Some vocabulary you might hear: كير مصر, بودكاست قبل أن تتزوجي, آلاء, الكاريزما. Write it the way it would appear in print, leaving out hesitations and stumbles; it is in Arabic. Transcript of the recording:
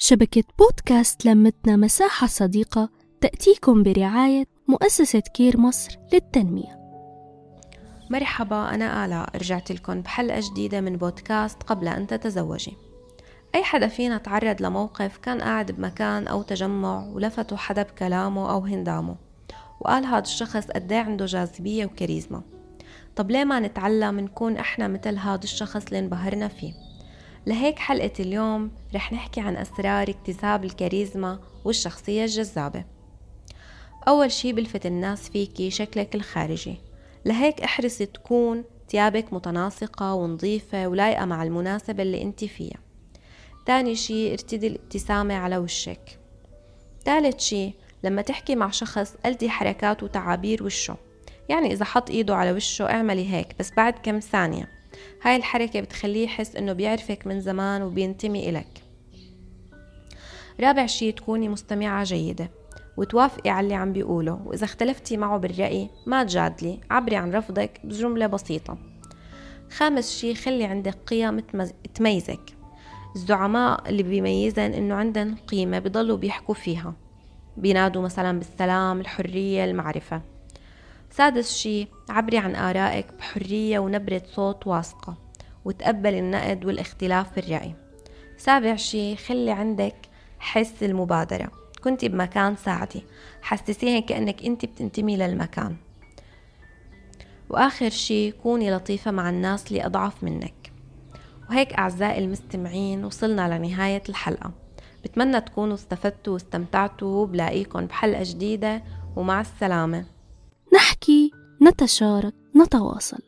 شبكة بودكاست لمتنا مساحة صديقة تأتيكم برعاية مؤسسة كير مصر للتنمية. مرحبا، أنا آلاء، رجعت لكم بحلقة جديدة من بودكاست قبل أن تتزوجي. أي حدا فينا تعرض لموقف كان قاعد بمكان أو تجمع ولفته حدا بكلامه أو هندامه وقال هذا الشخص قد ايه عنده جاذبية وكاريزما. طب ليه ما نتعلم نكون إحنا مثل هذا الشخص اللي انبهرنا فيه؟ لهيك حلقة اليوم رح نحكي عن أسرار اكتساب الكاريزما والشخصية الجذابة. أول شي بلفت الناس فيكي شكلك الخارجي، لهيك احرصي تكون ثيابك متناسقة ونظيفة ولايقة مع المناسبة اللي انت فيها. تاني شي ارتدي الابتسامة على وشك. تالت شي لما تحكي مع شخص قلدي حركات وتعابير وشه، يعني إذا حط إيده على وشه اعملي هيك بس بعد كم ثانية، هاي الحركة بتخليه يحس انه بيعرفك من زمان وبينتمي إلك. رابع شي تكوني مستمعة جيدة وتوافقي على اللي عم بيقوله، واذا اختلفتي معه بالرأي ما تجادلي، عبري عن رفضك بجملة بسيطة. خامس شي خلي عندك قيم تميزك. الزعماء اللي بيميزن انه عندن قيمة بيضلوا بيحكوا فيها، بينادوا مثلا بالسلام، الحرية، المعرفة. سادس شي عبري عن آرائك بحرية ونبرة صوت واثقة وتقبل النقد والاختلاف بالرأي. سابع شي خلي عندك حس المبادرة، كنتي بمكان ساعدي، حسسيها كأنك انت بتنتمي للمكان. وآخر شي كوني لطيفة مع الناس اللي أضعف منك. وهيك أعزائي المستمعين وصلنا لنهاية الحلقة، بتمنى تكونوا استفدتوا واستمتعتوا، وبلاقيكم بحلقة جديدة، ومع السلامة. نحكي، نتشارك، نتواصل.